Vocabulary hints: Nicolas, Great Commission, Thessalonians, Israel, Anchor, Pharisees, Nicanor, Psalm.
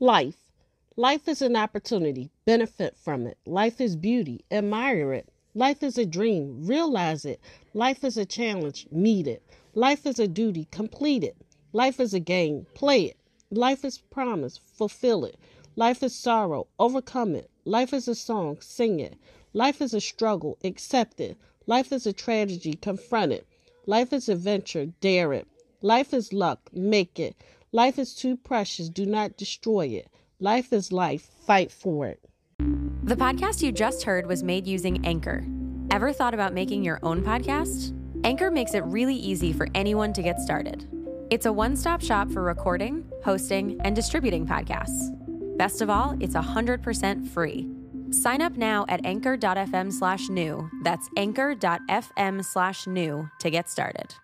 life. Life is an opportunity. Benefit from it. Life is beauty. Admire it. Life is a dream. Realize it. Life is a challenge. Meet it. Life is a duty. Complete it. Life is a game. Play it. Life is promise. Fulfill it. Life is sorrow. Overcome it. Life is a song. Sing it. Life is a struggle. Accept it. Life is a tragedy. Confront it. Life is adventure. Dare it. Life is luck. Make it. Life is too precious. Do not destroy it. Life is life. Fight for it. The podcast you just heard was made using Anchor. Ever thought about making your own podcast? Anchor makes it really easy for anyone to get started. It's a one-stop shop for recording, hosting, and distributing podcasts. Best of all, it's 100% free. Sign up now at anchor.fm/new. That's anchor.fm/new to get started.